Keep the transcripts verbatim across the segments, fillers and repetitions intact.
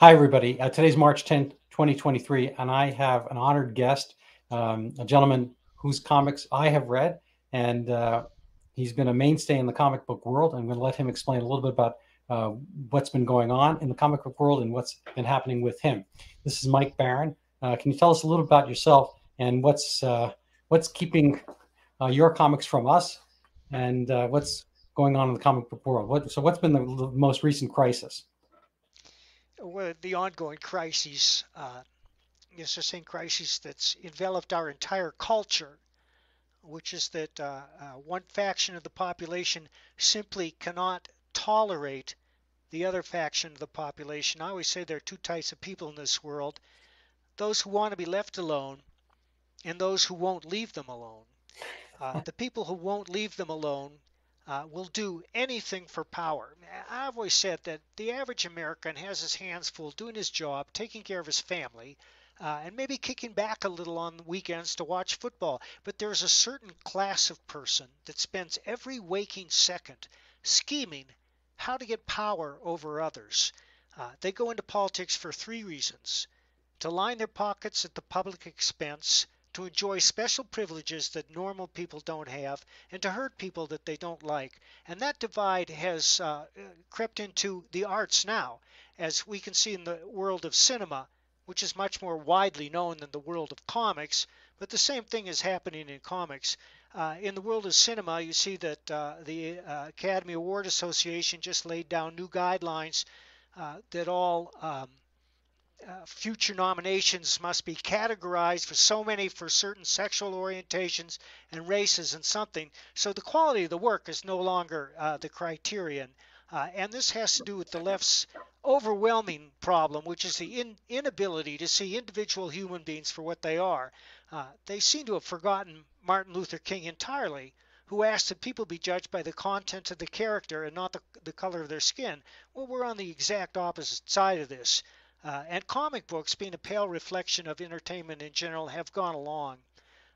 Hi, everybody. Uh, today's March tenth, twenty twenty-three, and I have an honored guest, um, a gentleman whose comics I have read, and uh, he's been a mainstay in the comic book world. I'm going to let him explain a little bit about uh, what's been going on in the comic book world and what's been happening with him. This is Mike Baron. Uh, can you tell us a little about yourself and what's uh, what's keeping uh, your comics from us, and uh, what's going on in the comic book world? What, so what's been the, the most recent crisis? Well, the ongoing crises uh, is the same crisis that's enveloped our entire culture, which is that uh, uh, one faction of the population simply cannot tolerate the other faction of the population. I always say there are two types of people in this world: those who want to be left alone and those who won't leave them alone. Uh, the people who won't leave them alone Uh, will do anything for power. I've always said that the average American has his hands full doing his job, taking care of his family, uh, and maybe kicking back a little on the weekends to watch football. But there's a certain class of person that spends every waking second scheming how to get power over others. Uh, they go into politics for three reasons: to line their pockets at the public expense, to enjoy special privileges that normal people don't have, and to hurt people that they don't like. And that divide has uh, crept into the arts now, as we can see in the world of cinema, which is much more widely known than the world of comics, but the same thing is happening in comics. Uh, in the world of cinema, you see that uh, the uh, Academy Award Association just laid down new guidelines uh, that all um, Uh, future nominations must be categorized for so many for certain sexual orientations and races and something. So the quality of the work is no longer uh, the criterion. Uh, and this has to do with the left's overwhelming problem, which is the in inability to see individual human beings for what they are. Uh, they seem to have forgotten Martin Luther King entirely, who asked that people be judged by the content of the character and not the, the color of their skin. Well, we're on the exact opposite side of this. Uh, and comic books, being a pale reflection of entertainment in general, have gone along.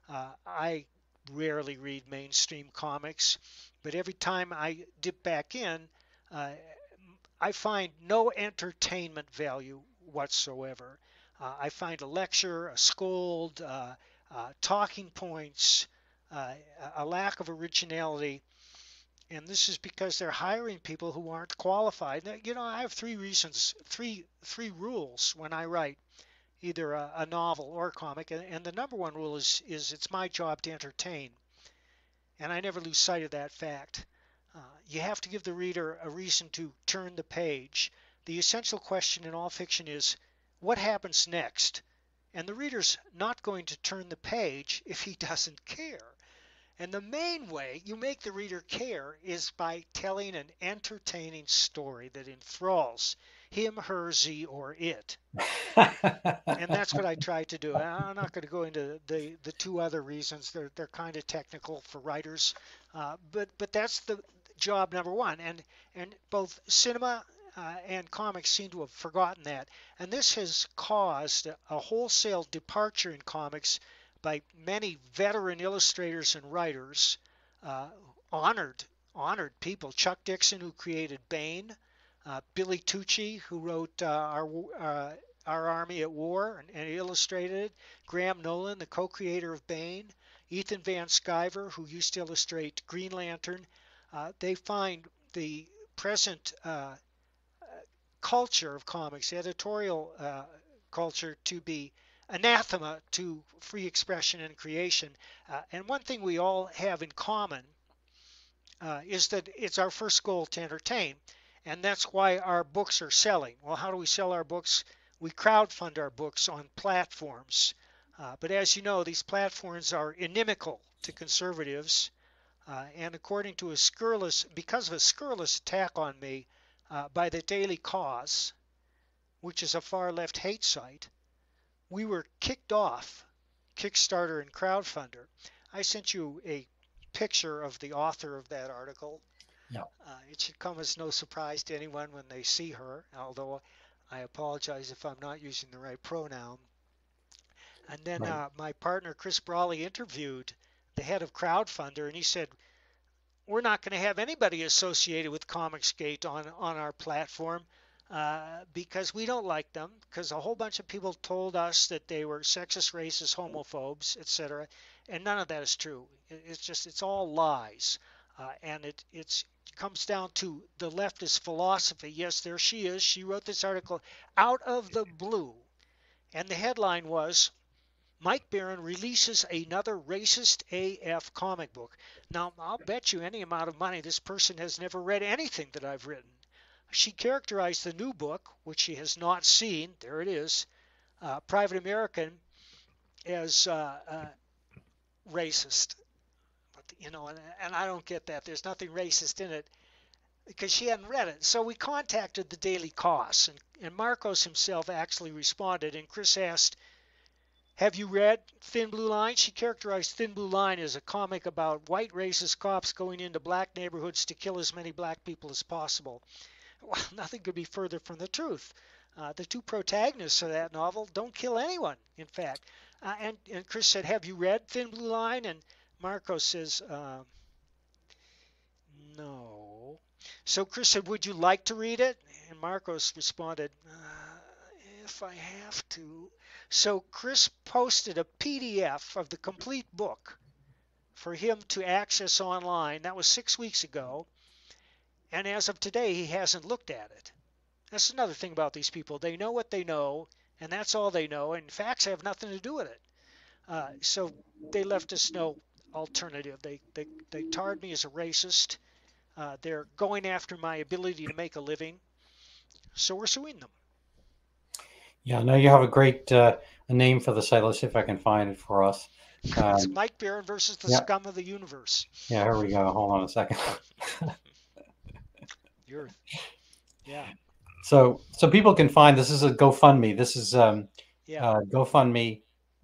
Uh, I rarely read mainstream comics, but every time I dip back in, uh, I find no entertainment value whatsoever. Uh, I find a lecture, a scold, uh, uh, talking points, uh, a lack of originality. And this is because they're hiring people who aren't qualified. Now, you know, I have three reasons, three three rules when I write either a, a novel or a comic. And, and the number one rule is, is it's my job to entertain. And I never lose sight of that fact. Uh, you have to give the reader a reason to turn the page. The essential question in all fiction is, what happens next? And the reader's not going to turn the page if he doesn't care. And the main way you make the reader care is by telling an entertaining story that enthralls him, her, ze, or it. And that's what I try to do. And I'm not going to go into the, the two other reasons. They're, they're kind of technical for writers. Uh, but, but that's the job number one. And, and both cinema uh, and comics seem to have forgotten that. And this has caused a wholesale departure in comics by many veteran illustrators and writers, uh, honored honored people. Chuck Dixon, who created Bane, uh, Billy Tucci, who wrote uh, our, uh, our Army at War and, and illustrated it, Graham Nolan, the co-creator of Bane, Ethan Van Sciver, who used to illustrate Green Lantern. Uh, they find the present uh, culture of comics, editorial uh, culture, to be anathema to free expression and creation. Uh, and one thing we all have in common uh, is that it's our first goal to entertain. And that's why our books are selling. Well, how do we sell our books? We crowdfund our books on platforms. Uh, but as you know, these platforms are inimical to conservatives. Uh, and according to a scurrilous, because of a scurrilous attack on me uh, by the Daily Kos, which is a far-left hate site, we were kicked off Kickstarter and Crowdfundr. I sent you a picture of the author of that article. No. Uh, it should come as no surprise to anyone when they see her, although I apologize if I'm not using the right pronoun. And then right. uh, my partner, Chris Brawley, interviewed the head of Crowdfundr, and he said, "We're not going to have anybody associated with Comicsgate on, on our platform. uh, because we don't like them, because a whole bunch of people told us that they were sexist, racist, homophobes, et cetera. And none of that is true. It's just, it's all lies. Uh, and it it's, comes down to the leftist philosophy. Yes, there she is. She wrote this article out of the blue. And the headline was, Mike Baron releases another racist A F comic book. Now, I'll bet you any amount of money this person has never read anything that I've written. She characterized the new book, which she has not seen, there it is, uh, Private American, as uh, uh, racist. But, you know, and, and I don't get that. There's nothing racist in it because she hadn't read it. So we contacted the Daily Kos, and, and Marcos himself actually responded, and Chris asked, have you read Thin Blue Line? She characterized Thin Blue Line as a comic about white racist cops going into black neighborhoods to kill as many black people as possible. Well, nothing could be further from the truth. Uh, the two protagonists of that novel don't kill anyone, in fact. Uh, and, and Chris said, have you read Thin Blue Line? And Marco says, uh, no. So Chris said, would you like to read it? And Marcos responded, uh, if I have to. So Chris posted a P D F of the complete book for him to access online. That was six weeks ago. And as of today, he hasn't looked at it. That's another thing about these people. They know what they know, and that's all they know, and facts have nothing to do with it. Uh, so they left us no alternative. They, they, they tarred me as a racist. Uh, they're going after my ability to make a living. So we're suing them. Yeah, I know you have a great uh, a name for the site. Let's see if I can find it for us. Um, it's Mike Baron versus the yeah. Scum of the Universe. Yeah, here we go. Hold on a second. You're, yeah. So, so people can find this is a GoFundMe. This is um, yeah. uh, GoFundMe.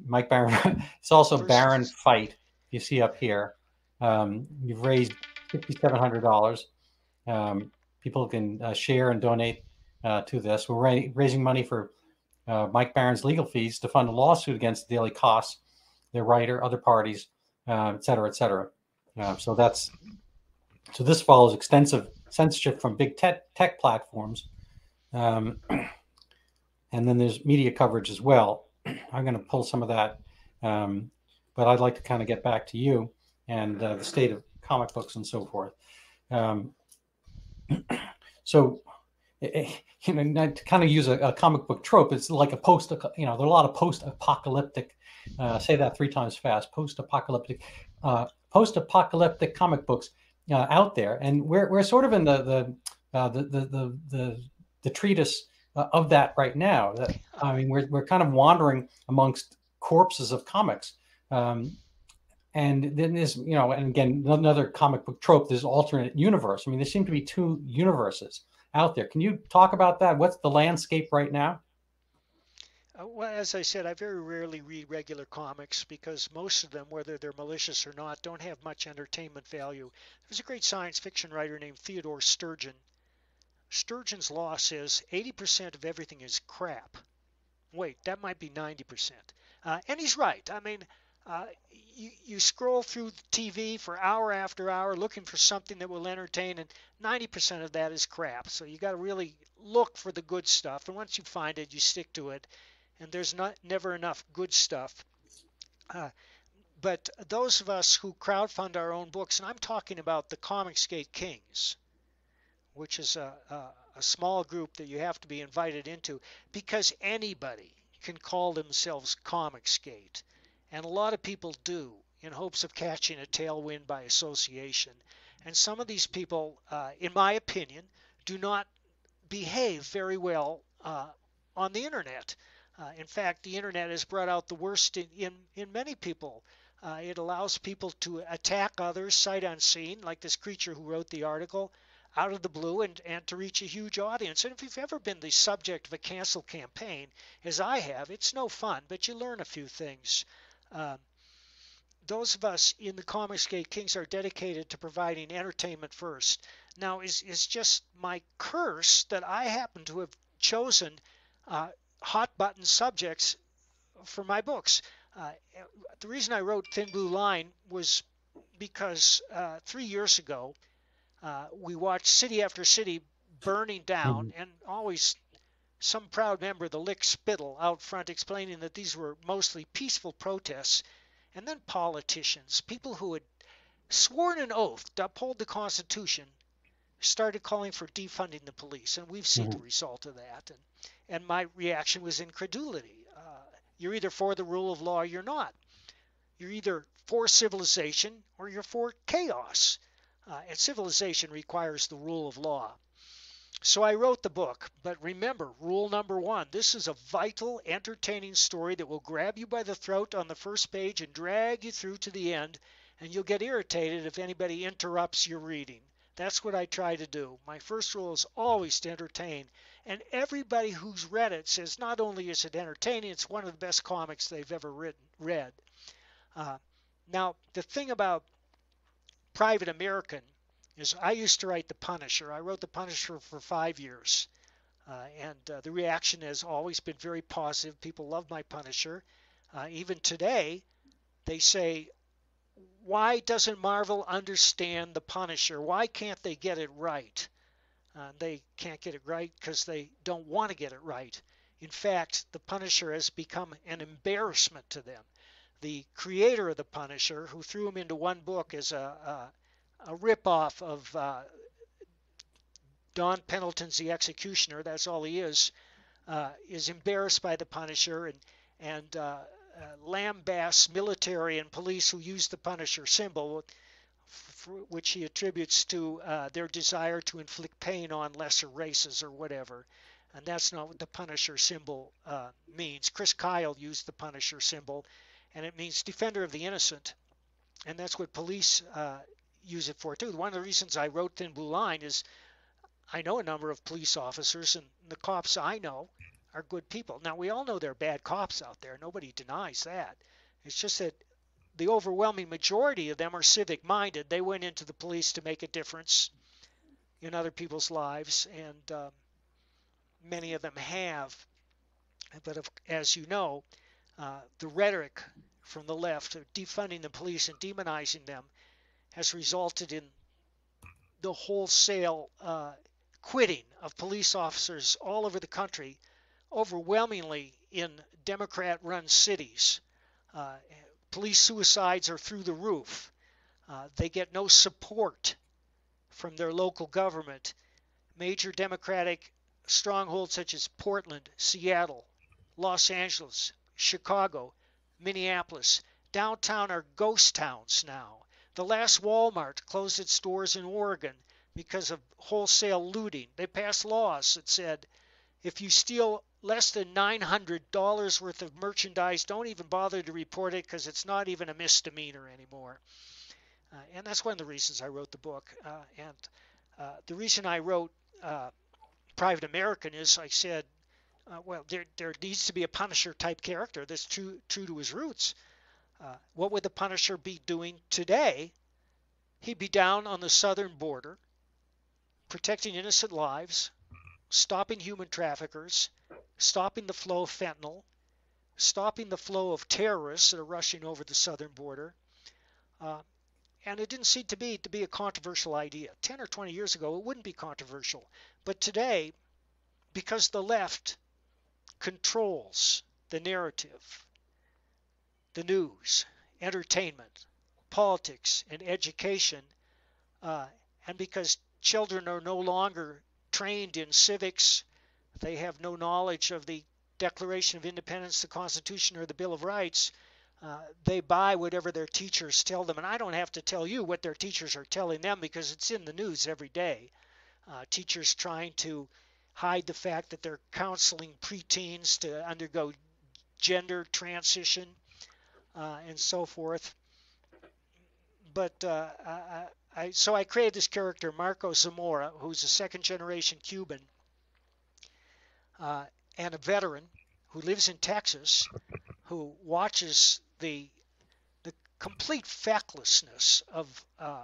Mike Baron. It's also versus... Baron Fight. You see up here. Um, you've raised fifty-seven hundred dollars. Um, people can uh, share and donate uh, to this. We're ra raising money for. Uh, Mike Baron's legal fees to fund a lawsuit against the Daily Kos, their writer, other parties, uh, et cetera, et cetera. Uh, so that's so this follows extensive censorship from big tech, tech platforms, um, and then there's media coverage as well. I'm going to pull some of that, um, but I'd like to kind of get back to you and uh, the state of comic books and so forth. Um, so. You know, to kind of use a, a comic book trope, it's like a post, you know, there are a lot of post-apocalyptic, uh, say that three times fast, post-apocalyptic, uh, post-apocalyptic comic books uh, out there. And we're, we're sort of in the, the, uh, the, the, the, the, the treatise uh, of that right now. That, I mean, we're, we're kind of wandering amongst corpses of comics. Um, and then there's, you know, and again, another comic book trope, there's alternate universe. I mean, there seem to be two universes out there. Can you talk about that? What's the landscape right now? Uh, well, as I said, I very rarely read regular comics because most of them, whether they're malicious or not, don't have much entertainment value. There's a great science fiction writer named Theodore Sturgeon. Sturgeon's law says eighty percent of everything is crap. Wait, that might be ninety percent. Uh, and he's right. I mean, uh, you, you scroll through T V for hour after hour looking for something that will entertain, and ninety percent of that is crap. So you got to really look for the good stuff. And once you find it, you stick to it. And there's not never enough good stuff. Uh, but those of us who crowdfund our own books, and I'm talking about the Comicsgate Kings, which is a, a, a small group that you have to be invited into, because anybody can call themselves Comicsgate. And a lot of people do in hopes of catching a tailwind by association. And some of these people, uh, in my opinion, do not behave very well uh, on the internet. Uh, in fact, the internet has brought out the worst in, in, in many people. Uh, it allows people to attack others sight unseen, like this creature who wrote the article, out of the blue, and, and to reach a huge audience. And if you've ever been the subject of a cancel campaign, as I have, it's no fun, but you learn a few things. Um, Those of us in the Comicsgate Kings are dedicated to providing entertainment first. Now, it's, it's just my curse that I happen to have chosen uh, hot-button subjects for my books. Uh, the reason I wrote Thin Blue Line was because uh, three years ago, uh, we watched city after city burning down, and always some proud member of the Lick Spittle out front explaining that these were mostly peaceful protests, and then politicians, people who had sworn an oath to uphold the Constitution, started calling for defunding the police, and we've seen mm-hmm. the result of that. And, and my reaction was incredulity. Uh, you're either for the rule of law or you're not. You're either for civilization or you're for chaos. Uh, and civilization requires the rule of law. So I wrote the book, but remember, rule number one, this is a vital, entertaining story that will grab you by the throat on the first page and drag you through to the end, and you'll get irritated if anybody interrupts your reading. That's what I try to do. My first rule is always to entertain, and everybody who's read it says not only is it entertaining, it's one of the best comics they've ever written, read. Uh, now, the thing about Private American is I used to write The Punisher. I wrote The Punisher for five years, uh, and uh, the reaction has always been very positive. People love my Punisher. Uh, even today, they say, why doesn't Marvel understand The Punisher? Why can't they get it right? Uh, they can't get it right because they don't want to get it right. In fact, The Punisher has become an embarrassment to them. The creator of The Punisher, who threw him into one book as a... a a ripoff of uh, Don Pendleton's The Executioner, that's all he is, uh, is embarrassed by The Punisher and, and uh, uh, lambasts military and police who use the Punisher symbol, f which he attributes to uh, their desire to inflict pain on lesser races or whatever. And that's not what the Punisher symbol uh, means. Chris Kyle used the Punisher symbol, and it means defender of the innocent. And that's what police... Uh, use it for too. One of the reasons I wrote Thin Blue Line is I know a number of police officers, and the cops I know are good people. Now, we all know there are bad cops out there. Nobody denies that. It's just that the overwhelming majority of them are civic-minded. They went into the police to make a difference in other people's lives, and um, many of them have. But if, as you know, uh, the rhetoric from the left of defunding the police and demonizing them has resulted in the wholesale uh, quitting of police officers all over the country, overwhelmingly in Democrat-run cities. Uh, police suicides are through the roof. Uh, they get no support from their local government. Major Democratic strongholds such as Portland, Seattle, Los Angeles, Chicago, Minneapolis, downtown are ghost towns now. The last Walmart closed its doors in Oregon because of wholesale looting. They passed laws that said, if you steal less than nine hundred dollars worth of merchandise, don't even bother to report it because it's not even a misdemeanor anymore. Uh, and that's one of the reasons I wrote the book. Uh, and uh, the reason I wrote uh, Private American is I said, uh, well, there, there needs to be a Punisher-type character that's true, true to his roots. Uh, what would the Punisher be doing today? He'd be down on the southern border, protecting innocent lives, stopping human traffickers, stopping the flow of fentanyl, stopping the flow of terrorists that are rushing over the southern border. Uh, and it didn't seem to be to be a controversial idea. ten or twenty years ago, it wouldn't be controversial. But today, because the left controls the narrative, the news, entertainment, politics, and education, uh, and because children are no longer trained in civics, they have no knowledge of the Declaration of Independence, the Constitution, or the Bill of Rights, uh, they buy whatever their teachers tell them. And I don't have to tell you what their teachers are telling them because it's in the news every day. Uh, teachers trying to hide the fact that they're counseling preteens to undergo gender transition. Uh, and so forth. But uh, I, I, so I created this character, Marcos Zamora, who's a second-generation Cuban uh, and a veteran who lives in Texas, who watches the the complete fecklessness of uh,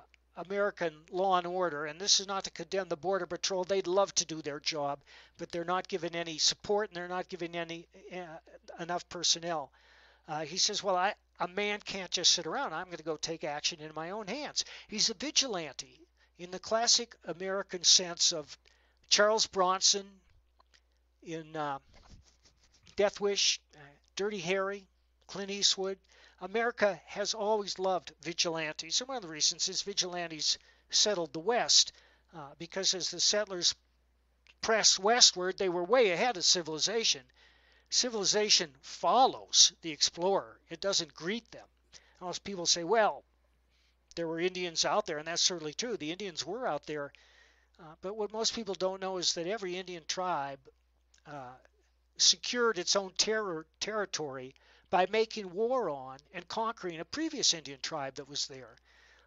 American law and order. And this is not to condemn the Border Patrol. They'd love to do their job, but they're not given any support and they're not given any uh, enough personnel. Uh, he says, well, I, a man can't just sit around. I'm going to go take action in my own hands. He's a vigilante in the classic American sense of Charles Bronson in uh, Death Wish, uh, Dirty Harry, Clint Eastwood. America has always loved vigilantes, and one of the reasons is vigilantes settled the West uh, because as the settlers pressed westward, they were way ahead of civilization. Civilization follows the explorer. It doesn't greet them. Most people say, well, there were Indians out there, and that's certainly true. The Indians were out there. Uh, but what most people don't know is that every Indian tribe uh, secured its own terror territory by making war on and conquering a previous Indian tribe that was there.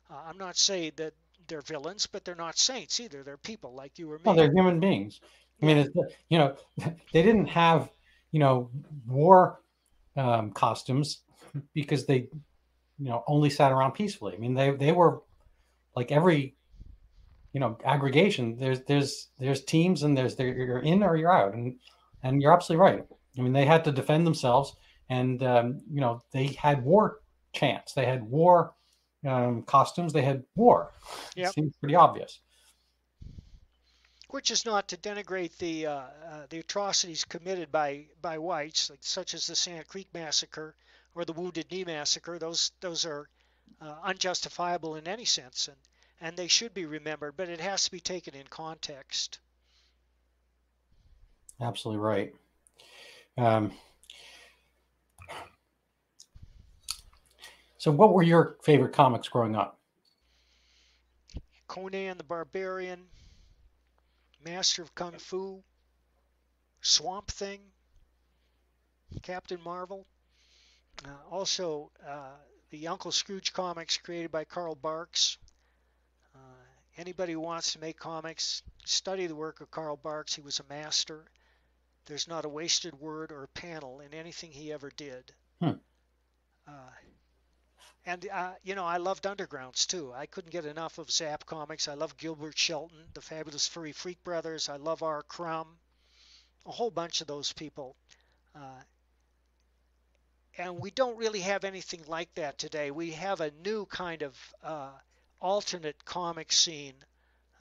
Uh, I'm not saying that they're villains, but they're not saints either. They're people like you or me. Well, they're human beings. I mean, it's, you know, they didn't have, you know, war um, costumes because they, you know, only sat around peacefully. I mean, they they were like every, you know, aggregation. There's there's there's teams and there's there you're in or you're out, and and you're absolutely right. I mean, they had to defend themselves, and um, you know, they had war chants. They had war um, costumes. They had war. Yep. It seems pretty obvious. Which is not to denigrate the uh, uh, the atrocities committed by by whites, like, such as the Sand Creek massacre or the Wounded Knee massacre. Those those are uh, unjustifiable in any sense, and and they should be remembered, but it has to be taken in context. Absolutely right. Um, so what were your favorite comics growing up? Conan the Barbarian, Master of Kung Fu, Swamp Thing, Captain Marvel. Uh, also, uh, the Uncle Scrooge comics created by Carl Barks. Uh, anybody who wants to make comics, study the work of Carl Barks. He was a master. There's not a wasted word or panel in anything he ever did. Hmm. Uh, and, uh, you know, I loved undergrounds, too. I couldn't get enough of Zap comics. I love Gilbert Shelton, the Fabulous Furry Freak Brothers. I love R. Crumb, a whole bunch of those people. Uh, And we don't really have anything like that today. We have a new kind of uh, alternate comic scene,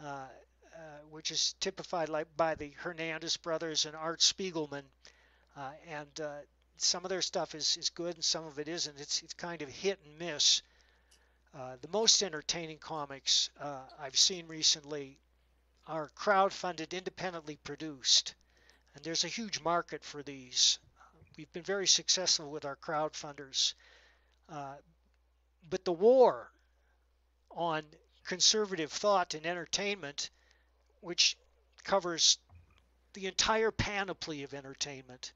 uh, uh, which is typified like by the Hernandez brothers and Art Spiegelman. Uh, and uh, some of their stuff is, is good and some of it isn't. It's, it's kind of hit and miss. Uh, the most entertaining comics uh, I've seen recently are crowdfunded, independently produced. And there's a huge market for these. We've been very successful with our crowdfunders. Uh, but the war on conservative thought and entertainment, which covers the entire panoply of entertainment,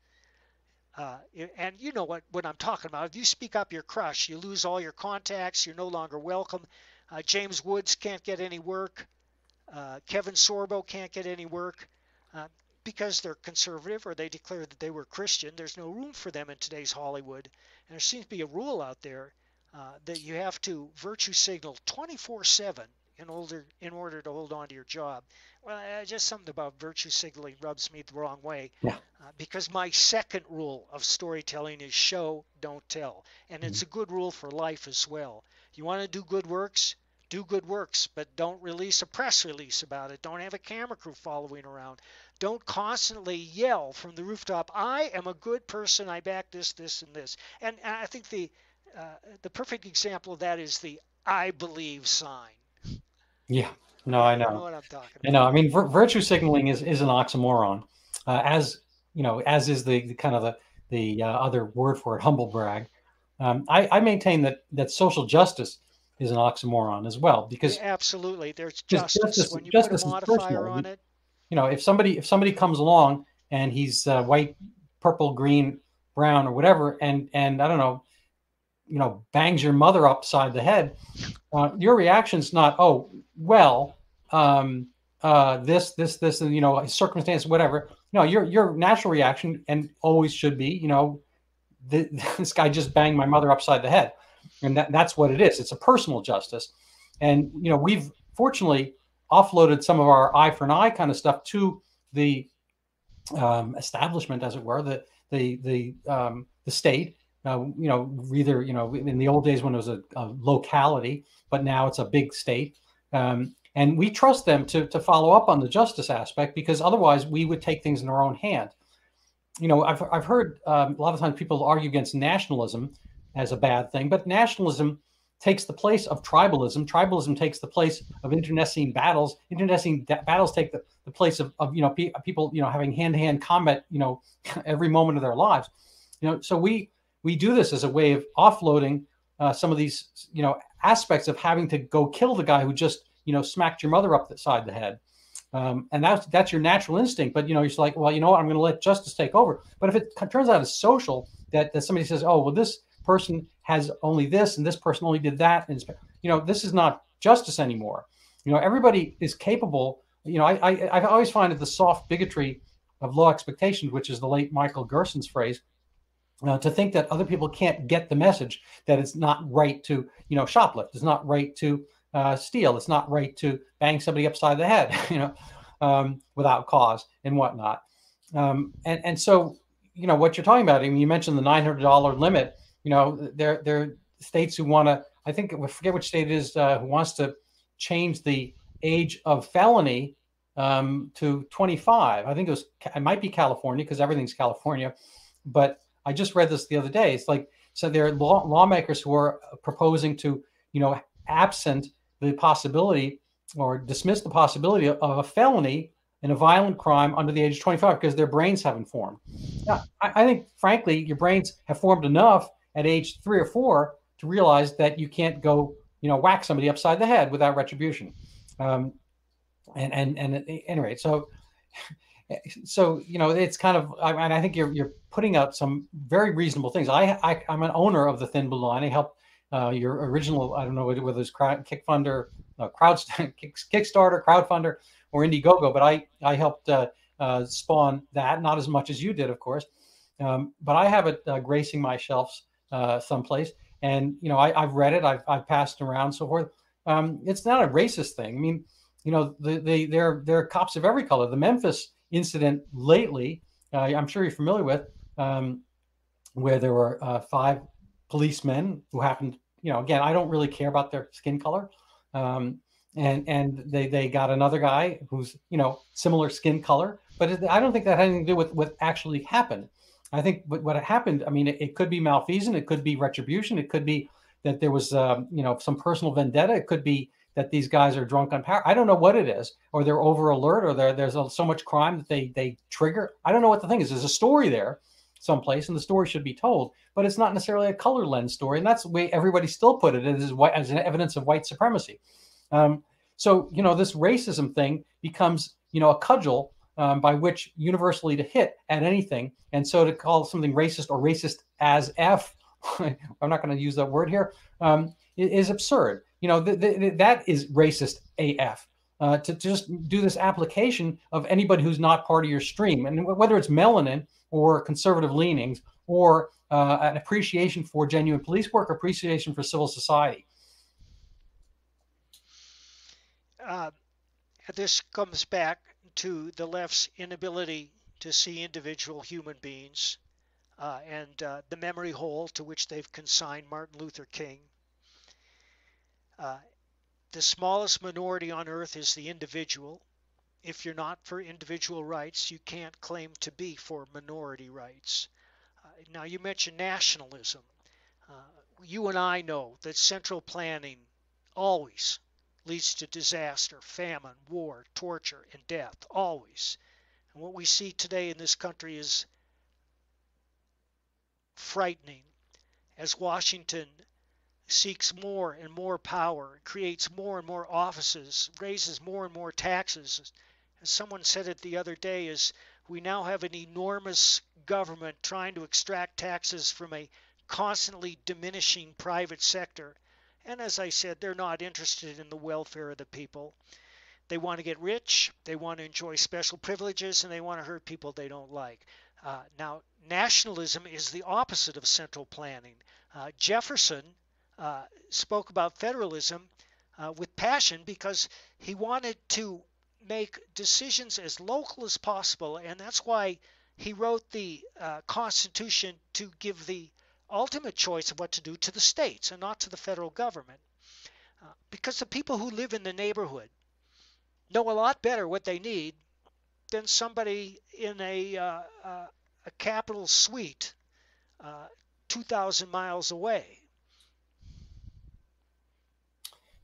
uh, and you know what, what I'm talking about. If you speak up your crush, you lose all your contacts, you're no longer welcome. Uh, James Woods can't get any work. Uh, Kevin Sorbo can't get any work. Uh, Because they're conservative or they declare that they were Christian, there's no room for them in today's Hollywood. And there seems to be a rule out there uh, that you have to virtue signal twenty-four seven in order, in order to hold on to your job. Well, uh, just something about virtue signaling rubs me the wrong way. Yeah. Uh, because my second rule of storytelling is show, don't tell. And it's a good rule for life as well. You want to do good works? Do good works, but don't release a press release about it. Don't have a camera crew following around. Don't constantly yell from the rooftop, I am a good person, I back this, this, and this. And I think the uh, the perfect example of that is the I believe sign. Yeah, no, I know. I know what I'm talking about. I know. I mean, virtue signaling is, is an oxymoron, uh, as you know, as is the, the kind of the, the uh, other word for it, humble brag. Um, I, I maintain that that social justice is an oxymoron as well, because yeah, absolutely there's justice, justice when you justice put a modifier on it. You know, if somebody if somebody comes along and he's uh, white, purple, green, brown, or whatever, and and I don't know, you know, bangs your mother upside the head, uh, your reaction's not oh well, um, uh, this this this and you know circumstance whatever. No, your your natural reaction and always should be you know, th this guy just banged my mother upside the head. And that, that's what it is. It's a personal justice. And, you know, we've fortunately offloaded some of our eye for an eye kind of stuff to the um, establishment, as it were, the the the, um, the state, uh, you know, either, you know, in the old days when it was a, a locality, but now it's a big state. Um, And we trust them to, to follow up on the justice aspect, because otherwise we would take things in our own hand. You know, I've, I've heard um, a lot of times people argue against nationalism as a bad thing, but nationalism takes the place of tribalism. Tribalism takes the place of internecine battles. Internecine battles take the, the place of, of, you know, pe people, you know, having hand-to-hand combat, you know, every moment of their lives. You know, so we, we do this as a way of offloading uh, some of these, you know, aspects of having to go kill the guy who just, you know, smacked your mother up the side of the head. Um, and that's, that's your natural instinct. But, you know, you're just like, well, you know what, I'm going to let justice take over. But if it turns out it's social, that, that somebody says, oh, well, this person has only this and this person only did that, and you know, this is not justice anymore. You know, everybody is capable. You know, I I, I always find that the soft bigotry of low expectations, which is the late Michael Gerson's phrase, uh, to think that other people can't get the message that it's not right to, you know, shoplift, it's not right to uh, steal, it's not right to bang somebody upside the head, you know, um, without cause and whatnot. Um, and and so, you know, what you're talking about. I mean, you mentioned the nine hundred dollar limit. You know, there, there are states who want to, I think, I forget which state it is, uh, who wants to change the age of felony um, to twenty-five. I think it was, it might be California, because everything's California. But I just read this the other day. It's like, so there are law, lawmakers who are proposing to, you know, absent the possibility or dismiss the possibility of a felony in a violent crime under the age of twenty-five, because their brains haven't formed. Now, I, I think, frankly, your brains have formed enough at age three or four to realize that you can't go, you know, whack somebody upside the head without retribution. Um, and, and, and at any rate, so, so, you know, it's kind of, I, and I think you're, you're putting out some very reasonable things. I, I I'm an owner of the Thin Blue Line. I helped uh, your original, I don't know whether it was Kickfunder, uh, crowd, Kickstarter, Crowdfunder, or Indiegogo, but I, I helped uh, uh, spawn that, not as much as you did, of course. Um, but I have it uh, gracing my shelves Uh, someplace, and you know, I, I've read it, I've, I've passed it around, so forth. Um, it's not a racist thing. I mean, you know, the, the, there, there are cops of every color. The Memphis incident lately, uh, I'm sure you're familiar with, um, where there were uh, five policemen who happened, you know, again, I don't really care about their skin color, um, and and they they got another guy who's, you know, similar skin color, but it, I don't think that had anything to do with what actually happened. I think what, what happened, I mean, it, it could be malfeasance, it could be retribution, it could be that there was, um, you know, some personal vendetta, it could be that these guys are drunk on power. I don't know what it is, or they're over alert, or there's a, so much crime that they, they trigger. I don't know what the thing is. There's a story there someplace, and the story should be told, but it's not necessarily a color lens story, and that's the way everybody still put it, as, as an evidence of white supremacy. Um, so, you know, this racism thing becomes, you know, a cudgel Um, by which universally to hit at anything. And so to call something racist or racist as F, I'm not going to use that word here, um, is absurd. You know, th th that is racist A F, uh, to just do this application of anybody who's not part of your stream. And whether it's melanin or conservative leanings or uh, an appreciation for genuine police work, appreciation for civil society. Uh, this comes back to the left's inability to see individual human beings uh, and uh, the memory hole to which they've consigned Martin Luther King. Uh, the smallest minority on earth is the individual. If you're not for individual rights, you can't claim to be for minority rights. Uh, now, you mentioned nationalism. Uh, you and I know that central planning always leads to disaster, famine, war, torture, and death, always. And what we see today in this country is frightening. As Washington seeks more and more power, creates more and more offices, raises more and more taxes, as someone said it the other day, is we now have an enormous government trying to extract taxes from a constantly diminishing private sector. And as I said, they're not interested in the welfare of the people. They want to get rich, they want to enjoy special privileges, and they want to hurt people they don't like. Uh, now, nationalism is the opposite of central planning. Uh, Jefferson uh, spoke about federalism uh, with passion because he wanted to make decisions as local as possible, and that's why he wrote the uh, Constitution to give the ultimate choice of what to do to the states and not to the federal government, uh, because the people who live in the neighborhood know a lot better what they need than somebody in a, uh, uh, a capital suite uh, two thousand miles away.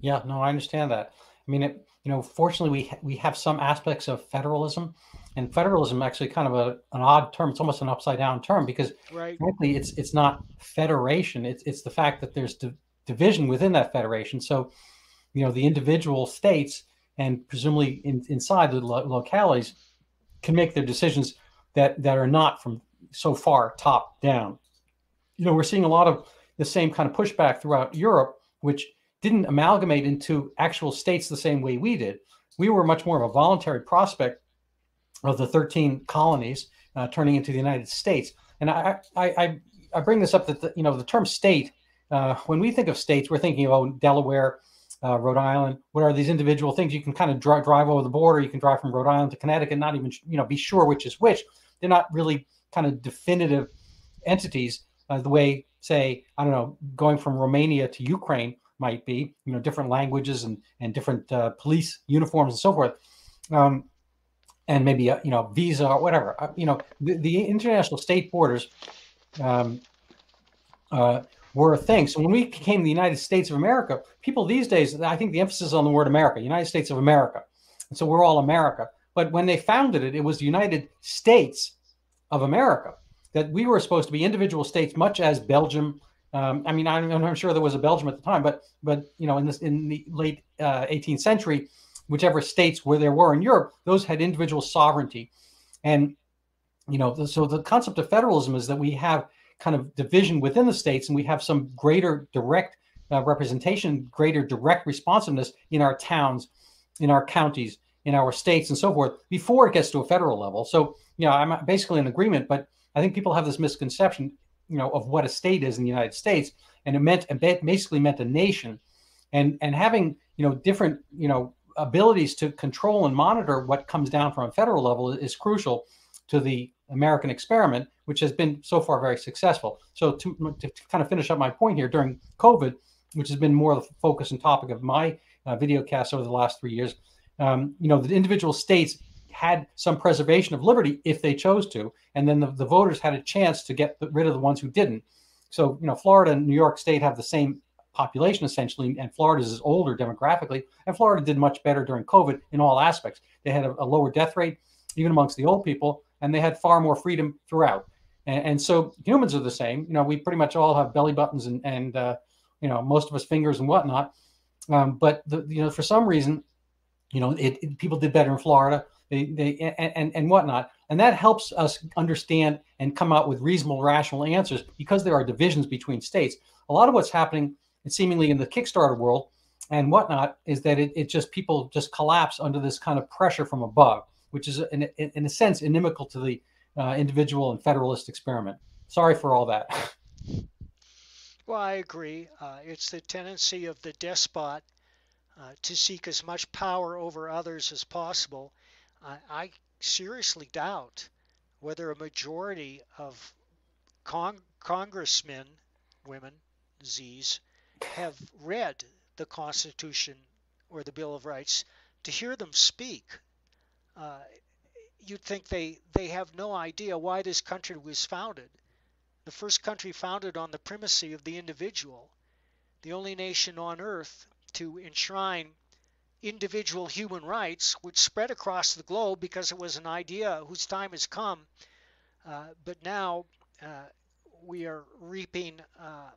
Yeah, no, I understand that. I mean, it, you know, fortunately, we ha we have some aspects of federalism, and federalism actually kind of a an odd term. It's almost an upside down term because, right, frankly, it's it's not federation. It's it's the fact that there's di division within that federation. So, you know, the individual states and presumably in, inside the lo localities can make their decisions that that are not from so far top down. You know, we're seeing a lot of the same kind of pushback throughout Europe, which didn't amalgamate into actual states the same way we did. We were much more of a voluntary prospect of the thirteen colonies uh, turning into the United States. And I, I, I bring this up that the, you know, the term state, uh, when we think of states, we're thinking about Delaware, uh, Rhode Island. What are these individual things? You can kind of dri drive over the border. You can drive from Rhode Island to Connecticut, not even you know be sure which is which. They're not really kind of definitive entities uh, the way, say, I don't know, going from Romania to Ukraine might be, you know, different languages and, and different uh, police uniforms and so forth. Um, and maybe, uh, you know, visa or whatever, uh, you know, the, the international state borders um, uh, were a thing. So when we became the United States of America, people these days, I think the emphasis is on the word America, United States of America. And so we're all America. But when they founded it, it was the United States of America, that we were supposed to be individual states, much as Belgium. Um, I mean, I'm, I'm sure there was a Belgium at the time, but but you know, in this in the late uh, eighteenth century, whichever states where there were in Europe, those had individual sovereignty, and you know, the, so the concept of federalism is that we have kind of division within the states, and we have some greater direct uh, representation, greater direct responsiveness in our towns, in our counties, in our states, and so forth, before it gets to a federal level. So you know, I'm basically in agreement, but I think people have this misconception, you know, of what a state is in the United States, and it meant it basically meant a nation, and and having you know different you know abilities to control and monitor what comes down from a federal level is crucial to the American experiment, which has been so far very successful. So to, to kind of finish up my point here, during COVID, which has been more the focus and topic of my uh, video cast over the last three years, um, you know, the individual states had some preservation of liberty if they chose to, and then the, the voters had a chance to get rid of the ones who didn't. So, you know, Florida and New York State have the same population essentially, and Florida's is older demographically, and Florida did much better during COVID in all aspects. They had a, a lower death rate, even amongst the old people, and they had far more freedom throughout. And, and so humans are the same. You know, we pretty much all have belly buttons and, and uh, you know, most of us fingers and whatnot. Um, but, the, you know, for some reason, you know, it, it, people did better in Florida. They, they and and whatnot, and that helps us understand and come out with reasonable, rational answers because there are divisions between states. A lot of what's happening, seemingly in the Kickstarter world and whatnot, is that it, it just people just collapse under this kind of pressure from above, which is in in, in a sense inimical to the uh, individual and federalist experiment. Sorry for all that. Well, I agree. Uh, it's the tendency of the despot uh, to seek as much power over others as possible. I seriously doubt whether a majority of con congressmen, women, Z's, have read the Constitution or the Bill of Rights to hear them speak. Uh, you'd think they, they have no idea why this country was founded. The first country founded on the primacy of the individual, the only nation on earth to enshrine individual human rights, which spread across the globe because it was an idea whose time has come, uh, but now uh, we are reaping uh,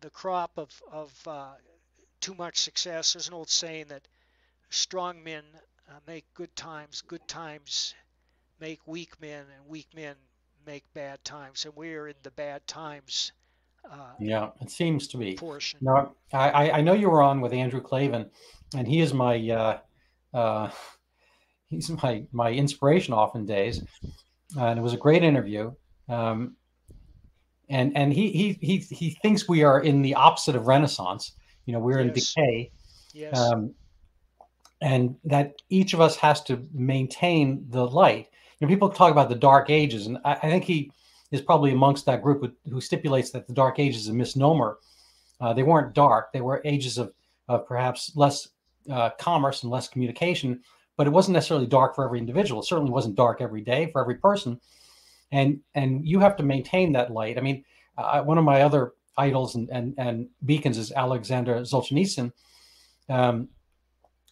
the crop of, of uh, too much success. There's an old saying that strong men uh, make good times, good times make weak men, and weak men make bad times, and we are in the bad times Uh, yeah, it seems to be. Now, I, I know you were on with Andrew Klavan, and he is my uh, uh, he's my my inspiration often days, uh, and it was a great interview. Um, and and he he he he thinks we are in the opposite of Renaissance. You know, we're yes. in decay. Yes. Um, and that each of us has to maintain the light. You know, people talk about the Dark Ages, and I, I think he is probably amongst that group who, who stipulates that the Dark Ages is a misnomer. Uh, they weren't dark. They were ages of, of perhaps less uh, commerce and less communication, but it wasn't necessarily dark for every individual. It certainly wasn't dark every day for every person. And and you have to maintain that light. I mean, uh, one of my other idols and, and, and beacons is Alexander Solzhenitsyn. Um,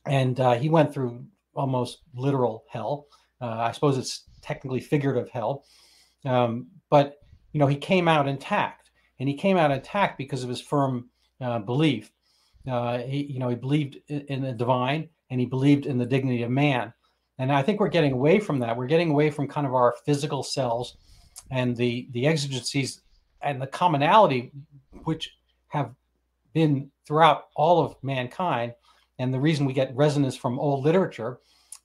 and uh, he went through almost literal hell. Uh, I suppose it's technically figurative hell. Um, but, you know, he came out intact. And he came out intact because of his firm uh, belief. Uh, he, you know, he believed in the divine, and he believed in the dignity of man. And I think we're getting away from that. We're getting away from kind of our physical selves and the, the exigencies and the commonality which have been throughout all of mankind. And the reason we get resonance from old literature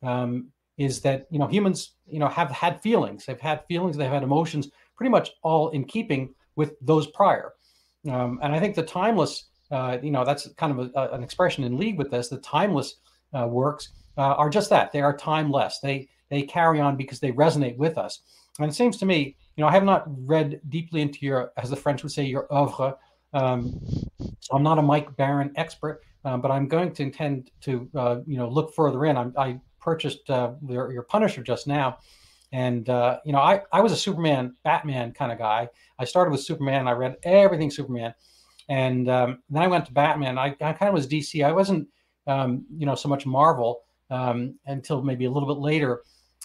um, is that, you know, humans, you know, have had feelings. They've had feelings. They've had emotions, pretty much all in keeping with those prior. Um, and I think the timeless, uh, you know, that's kind of a, a, an expression in league with this, the timeless uh, works uh, are just that. They are timeless. They they carry on because they resonate with us. And it seems to me, you know, I have not read deeply into your, as the French would say, your oeuvre. Um, I'm not a Mike Baron expert, um, but I'm going to intend to, uh, you know, look further in. I'm, I purchased uh, your, your Punisher just now. And, uh, you know, I, I was a Superman, Batman kind of guy. I started with Superman. I read everything Superman. And um, then I went to Batman. I, I kind of was D C. I wasn't, um, you know, so much Marvel um, until maybe a little bit later.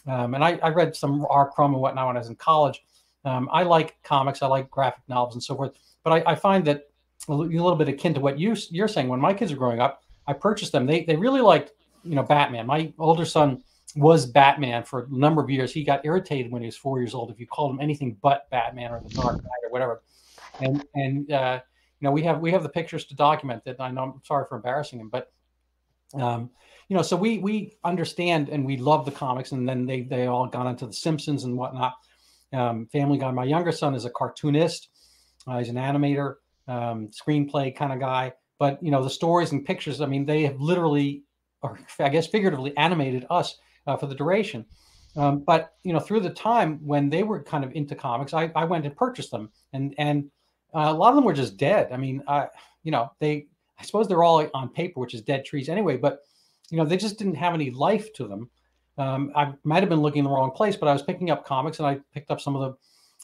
Um, and I, I read some R. Crumb and whatnot when I was in college. Um, I like comics. I like graphic novels and so forth. But I, I find that a little bit akin to what you, you're saying. When my kids were growing up, I purchased them. They, they really liked, you know, Batman. My older son was Batman for a number of years. He got irritated when he was four years old if you called him anything but Batman or the Dark Knight or whatever. And and uh, you know, we have we have the pictures to document that. I know, I'm sorry for embarrassing him, but um, you know, so we we understand and we love the comics. And then they they all got into the Simpsons and whatnot. Um, Family Guy. My younger son is a cartoonist. Uh, he's an animator, um, screenplay kind of guy. But you know, the stories and pictures. I mean, they have literally, or I guess figuratively, animated us. Uh, for the duration. Um, but, you know, through the time when they were kind of into comics, I, I went and purchased them. And and uh, a lot of them were just dead. I mean, I, you know, they, I suppose they're all on paper, which is dead trees anyway. But, you know, they just didn't have any life to them. Um, I might have been looking in the wrong place, but I was picking up comics and I picked up some of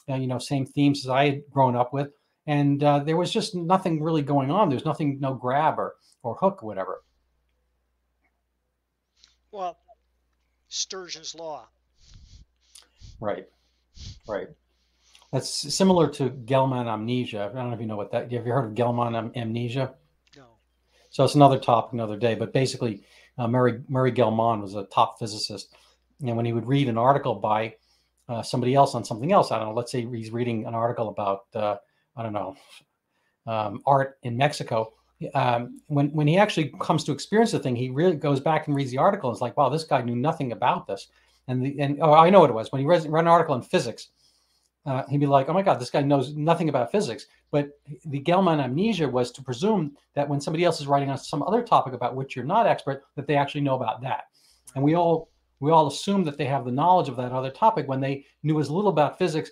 the, uh, you know, same themes as I had grown up with. And uh, there was just nothing really going on. There's nothing, no grab or, or hook or whatever. Well, Sturgeon's law. Right, right. That's similar to Gell-Mann amnesia. I don't know if you know what that. Have you heard of Gell-Mann am amnesia? No. So it's another topic, another day. But basically, uh, Murray Murray Gell-Mann was a top physicist, and when he would read an article by uh, somebody else on something else, I don't know. Let's say he's reading an article about uh, I don't know um, art in Mexico. Um, when, when he actually comes to experience the thing, he really goes back and reads the article. And it's like, wow, this guy knew nothing about this. And the, and oh, I know what it was. When he read, read an article on physics, uh, he'd be like, oh my God, this guy knows nothing about physics. But the Gell-Mann amnesia was to presume that when somebody else is writing on some other topic about which you're not expert, that they actually know about that. And we all, we all assume that they have the knowledge of that other topic when they knew as little about physics.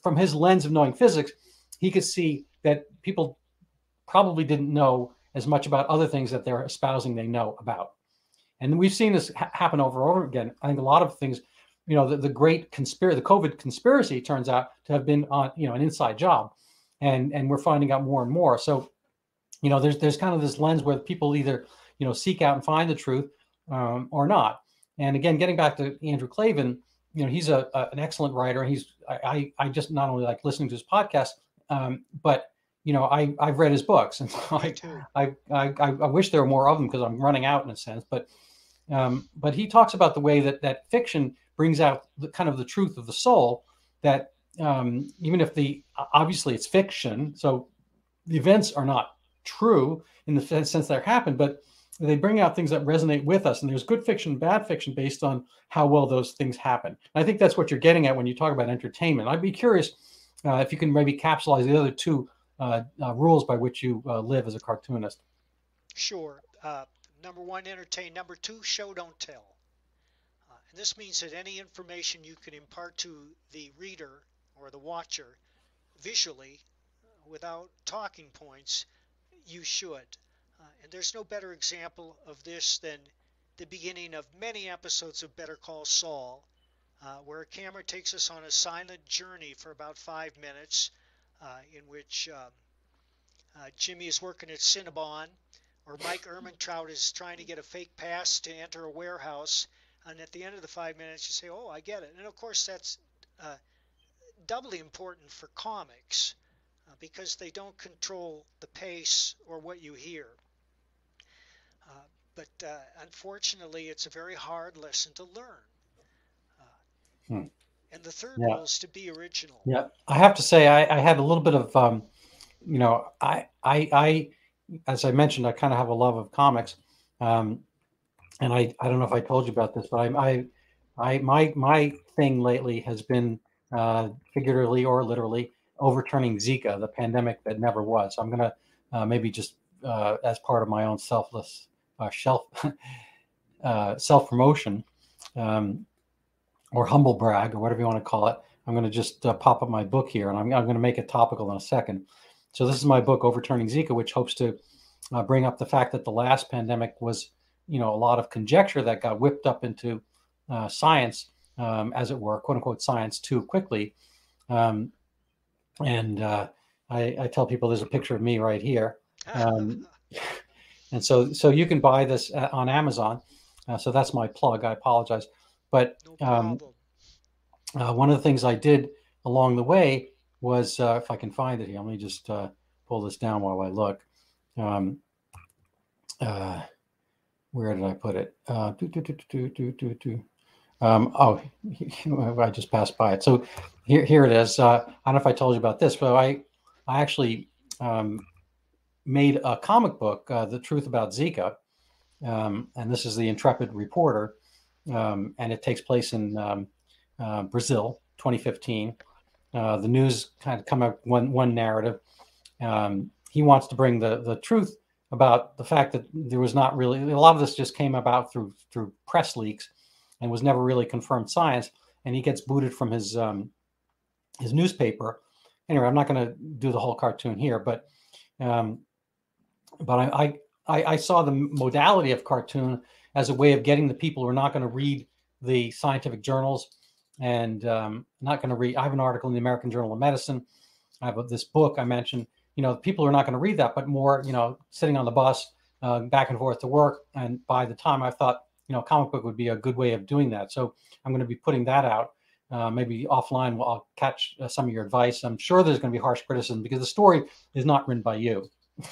From his lens of knowing physics, he could see that people probably didn't know as much about other things that they're espousing they know about. And we've seen this ha happen over and over again. I think a lot of things, you know, the, the great conspiracy, the COVID conspiracy turns out to have been on, you know, an inside job. And, and we're finding out more and more. So, you know, there's, there's kind of this lens where people either, you know, seek out and find the truth um, or not. And again, getting back to Andrew Klavan, you know, he's a, a an excellent writer. He's, I, I, I just not only like listening to his podcast, um, but you know, I, I've read his books, and so I, I, I, I wish there were more of them because I'm running out in a sense. But, um, but he talks about the way that that fiction brings out the kind of the truth of the soul. That um, even if the obviously it's fiction, so the events are not true in the sense that happened, but they bring out things that resonate with us. And there's good fiction, bad fiction, based on how well those things happen. And I think that's what you're getting at when you talk about entertainment. I'd be curious uh, if you can maybe capsulize the other two Uh, uh, rules by which you uh, live as a cartoonist. Sure. Uh, number one, entertain. Number two, show, don't tell. Uh, and this means that any information you can impart to the reader or the watcher visually, without talking points, you should. Uh, and there's no better example of this than the beginning of many episodes of Better Call Saul, uh, where a camera takes us on a silent journey for about five minutes uh, in which um, uh, Jimmy is working at Cinnabon, or Mike Ehrmantraut is trying to get a fake pass to enter a warehouse. And at the end of the five minutes, you say, oh, I get it. And, of course, that's uh, doubly important for comics uh, because they don't control the pace or what you hear. Uh, but, uh, unfortunately, it's a very hard lesson to learn. Uh, hmm. And the third yeah. rule is to be original. Yeah, I have to say I, I had a little bit of, um, you know, I, I, I, as I mentioned, I kind of have a love of comics. Um And I, I don't know if I told you about this, but I, I, I my my thing lately has been uh, figuratively or literally overturning Zika, the pandemic that never was. I'm gonna uh, maybe just uh, as part of my own selfless uh, shelf uh, self promotion um, or humble brag or whatever you want to call it. I'm gonna just uh, pop up my book here, and I'm I'm gonna make it topical in a second. So this is my book, Overturning Zika, which hopes to uh, bring up the fact that the last pandemic was, you know, a lot of conjecture that got whipped up into uh, science, um, as it were, quote unquote science, too quickly. Um, and uh, I, I tell people there's a picture of me right here. Um, and so so you can buy this uh, on Amazon. Uh, so that's my plug. I apologize. But um, uh, one of the things I did along the way was, uh, if I can find it here, let me just uh, pull this down while I look. Um, uh, Where did I put it? Uh, do, do, do, do, do, do, do. Um, oh, I just passed by it. So here, here it is. Uh, I don't know if I told you about this, but I, I actually um, made a comic book, uh, The Truth About Zika. Um, and this is The Intrepid Reporter. Um, and it takes place in um, uh, Brazil, twenty fifteen. Uh, the news kind of come up one, one narrative. Um, he wants to bring the, the truth about the fact that there was not really, a lot of this just came about through through press leaks and was never really confirmed science. And he gets booted from his um, his newspaper. Anyway, I'm not going to do the whole cartoon here, but um, but I, I I saw the modality of cartoon as a way of getting the people who are not going to read the scientific journals and um, not going to read. I have an article in the American Journal of Medicine. I have this book I mentioned. You know, people are not going to read that, but more, you know, sitting on the bus, uh, back and forth to work. And by the time I thought, you know, comic book would be a good way of doing that. So I'm going to be putting that out. Uh, maybe offline, we'll, I'll catch uh, some of your advice. I'm sure there's going to be harsh criticism because the story is not written by you.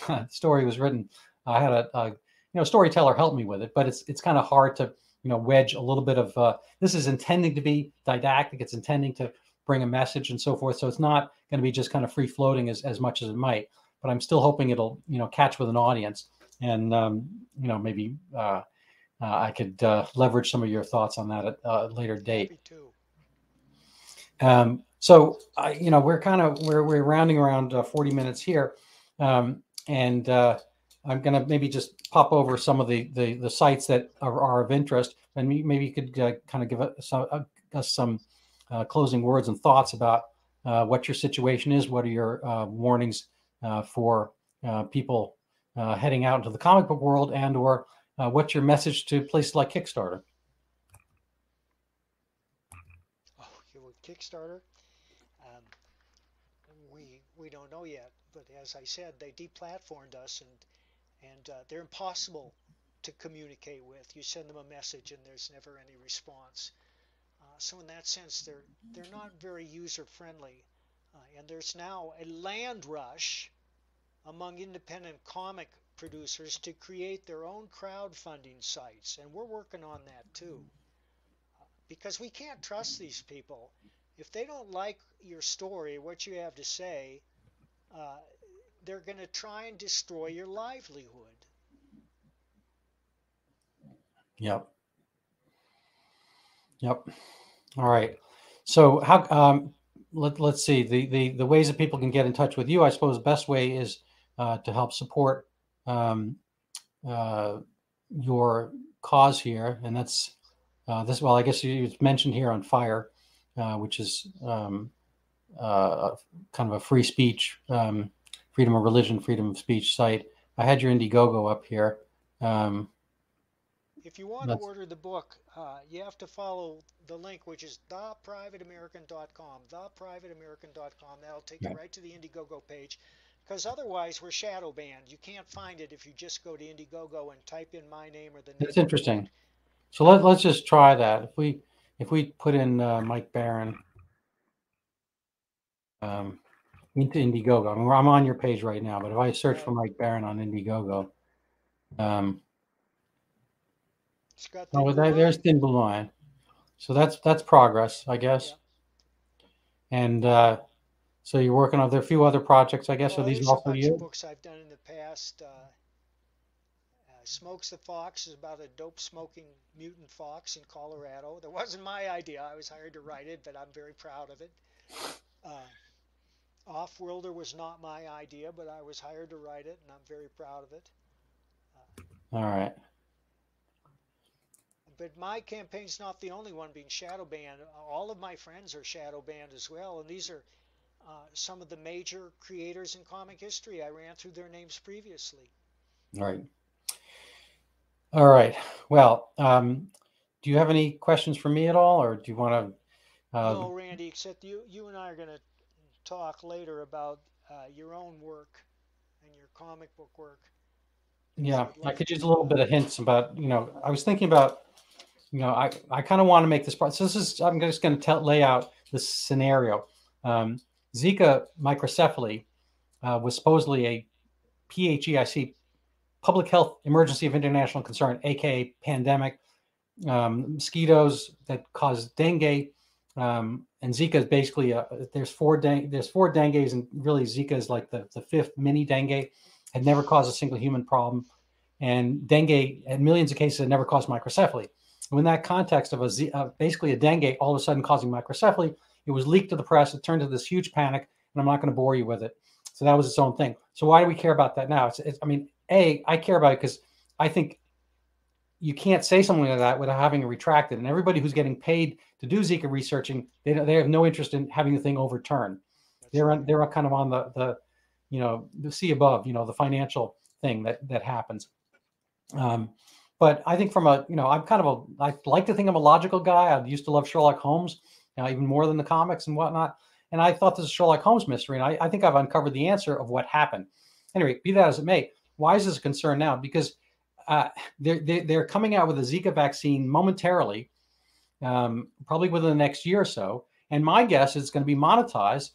The story was written. I had a, a, you know, storyteller help me with it, but it's it's kind of hard to, you know, wedge a little bit of, uh, this is intending to be didactic. It's intending to bring a message and so forth. So it's not going to be just kind of free floating as, as much as it might, but I'm still hoping it'll, you know, catch with an audience and, um, you know, maybe uh, uh, I could uh, leverage some of your thoughts on that at a uh, later date. Um, so, uh, you know, we're kind of, we're, we're rounding around uh, forty minutes here. Um, and uh, I'm going to maybe just pop over some of the, the, the sites that are, are of interest, and maybe you could uh, kind of give us, uh, us some, Uh, closing words and thoughts about uh, what your situation is. What are your uh, warnings uh, for uh, people uh, heading out into the comic book world, and or uh, what's your message to places like Kickstarter? Oh, well, Kickstarter, um, we we don't know yet, but as I said, they deplatformed us, and and uh, they're impossible to communicate with. You send them a message, and there's never any response. Uh, so in that sense, they're they're not very user friendly, uh, and there's now a land rush among independent comic producers to create their own crowdfunding sites, and we're working on that too, uh, because we can't trust these people. If they don't like your story, what you have to say, uh, they're going to try and destroy your livelihood. Yep. Yep. All right. So how, um, let, let's see the, the, the ways that people can get in touch with you. I suppose the best way is uh, to help support um, uh, your cause here. And that's uh, this, well, I guess you, you mentioned here on FIRE, uh, which is um, uh, kind of a free speech, um, freedom of religion, freedom of speech site. I had your Indiegogo up here. Um, if you want to order the book, uh, you have to follow the link, which is the private american dot com. the private american dot com. That'll take yeah. you right to the Indiegogo page, because otherwise we're shadow banned. You can't find it if you just go to Indiegogo and type in my name or the name. That's interesting. Book. So let, let's just try that. If we if we put in uh, Mike Baron um, into Indiegogo, I mean, I'm on your page right now, but if I search for Mike Baron on Indiegogo, um, got oh, that, there's Thin Blue Line. So that's that's progress, I guess. Yeah. And uh, so you're working on there are a few other projects, I guess. Well, are these all for you? Books I've done in the past. Uh... Smokes the Fox is about a dope smoking mutant fox in Colorado. That wasn't my idea. I was hired to write it, but I'm very proud of it. Uh, Off-Worlder was not my idea, but I was hired to write it, and I'm very proud of it. Uh, All right. But my campaign's not the only one being shadow banned. All of my friends are shadow banned as well, and these are uh, some of the major creators in comic history. I ran through their names previously. All right. All right. Well, um, do you have any questions for me at all, or do you want to? Uh... No, Randy, except you, you and I are going to talk later about uh, your own work and your comic book work. Yeah, so like I could use a little bit of hints about, you know, I was thinking about, you know, I, I kind of want to make this part. So this is, I'm just going to lay out this scenario. Um, Zika microcephaly uh, was supposedly a PHEIC, public health emergency of international concern, aka pandemic, um, mosquitoes that cause dengue, um, and Zika is basically a, there's four dengue, there's four dengues, and really Zika is like the, the fifth mini dengue. Had never caused a single human problem, and dengue had millions of cases had never caused microcephaly. And in that context of a Z, uh, basically a dengue all of a sudden causing microcephaly, it was leaked to the press. It turned into this huge panic, and I'm not going to bore you with it. So that was its own thing. So why do we care about that now? It's, it's I mean. A, I care about it because I think you can't say something like that without having it retracted. And everybody who's getting paid to do Zika researching, they they have no interest in having the thing overturned. That's they're on, they're kind of on the the you know the sea above, you know the financial thing that that happens. Um, but I think from a you know I'm kind of a I like to think I'm a logical guy. I used to love Sherlock Holmes, you know, even more than the comics and whatnot. And I thought this was a Sherlock Holmes mystery, and I, I think I've uncovered the answer of what happened. Anyway, be that as it may. Why is this a concern now? Because uh, they're, they're coming out with a Zika vaccine momentarily, um, probably within the next year or so. And my guess is it's going to be monetized,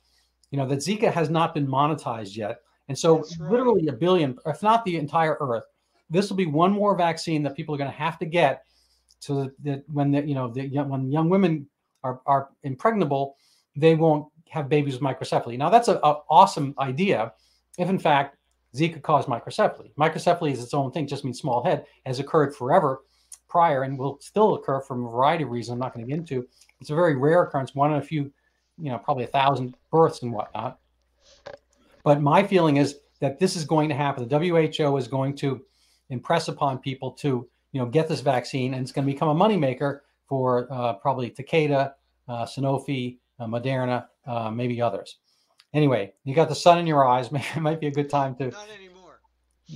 you know, that Zika has not been monetized yet. And so That's right. literally a billion, if not the entire earth, this will be one more vaccine that people are going to have to get so that when, the, you know, the, when young women are, are impregnable, they won't have babies with microcephaly. Now, that's an awesome idea if, in fact, Zika caused microcephaly. Microcephaly is its own thing, just means small head, has occurred forever prior and will still occur from a variety of reasons I'm not going to get into. It's a very rare occurrence, one in a few, you know, probably a thousand births and whatnot. But my feeling is that this is going to happen. The W H O is going to impress upon people to, you know, get this vaccine, and it's going to become a moneymaker for uh, probably Takeda, uh, Sanofi, uh, Moderna, uh, maybe others. Anyway, you got the sun in your eyes. Maybe it might be a good time to not anymore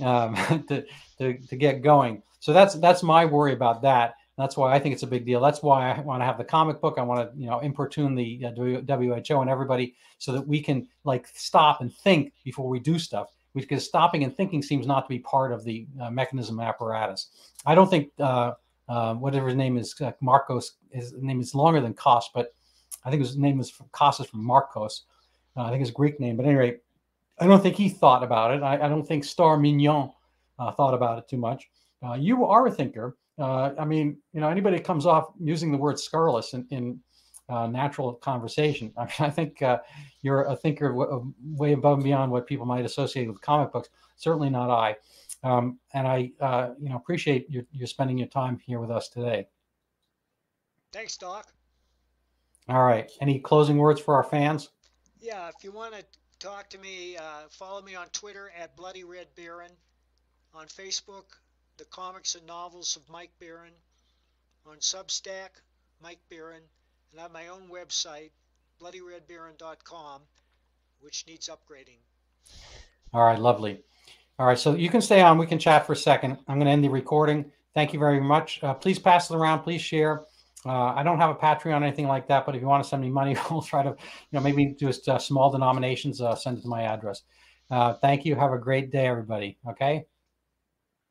um, to, to to get going. So that's that's my worry about that. That's why I think it's a big deal. That's why I want to have the comic book. I want to you know importune the uh, W H O and everybody so that we can like stop and think before we do stuff. Because stopping and thinking seems not to be part of the uh, mechanism apparatus. I don't think uh, uh, whatever his name is, uh, Marcos. His name is longer than Kos, but I think his name is Kos is from Marcos. Uh, I think it's a Greek name, but anyway, I don't think he thought about it. I, I don't think Star Mignon uh, thought about it too much. Uh, you are a thinker. Uh, I mean, you know, anybody comes off using the word scurrilous in, in uh, natural conversation. I mean, I think uh, you're a thinker w of way above and beyond what people might associate with comic books. Certainly not I. Um, and I, uh, you know, appreciate your, your spending your time here with us today. Thanks, Doc. All right. Any closing words for our fans? Yeah, if you want to talk to me, uh, follow me on Twitter at Bloody Red Baron, on Facebook, The Comics and Novels of Mike Baron, on Substack, Mike Baron, and I have my own website, bloody red baron dot com, which needs upgrading. All right, lovely. All right, so you can stay on. We can chat for a second. I'm going to end the recording. Thank you very much. Uh, please pass it around. Please share. Uh, I don't have a Patreon or anything like that, but if you want to send me money, we'll try to, you know, maybe just uh, small denominations, uh, send it to my address. Uh, thank you. Have a great day, everybody. Okay.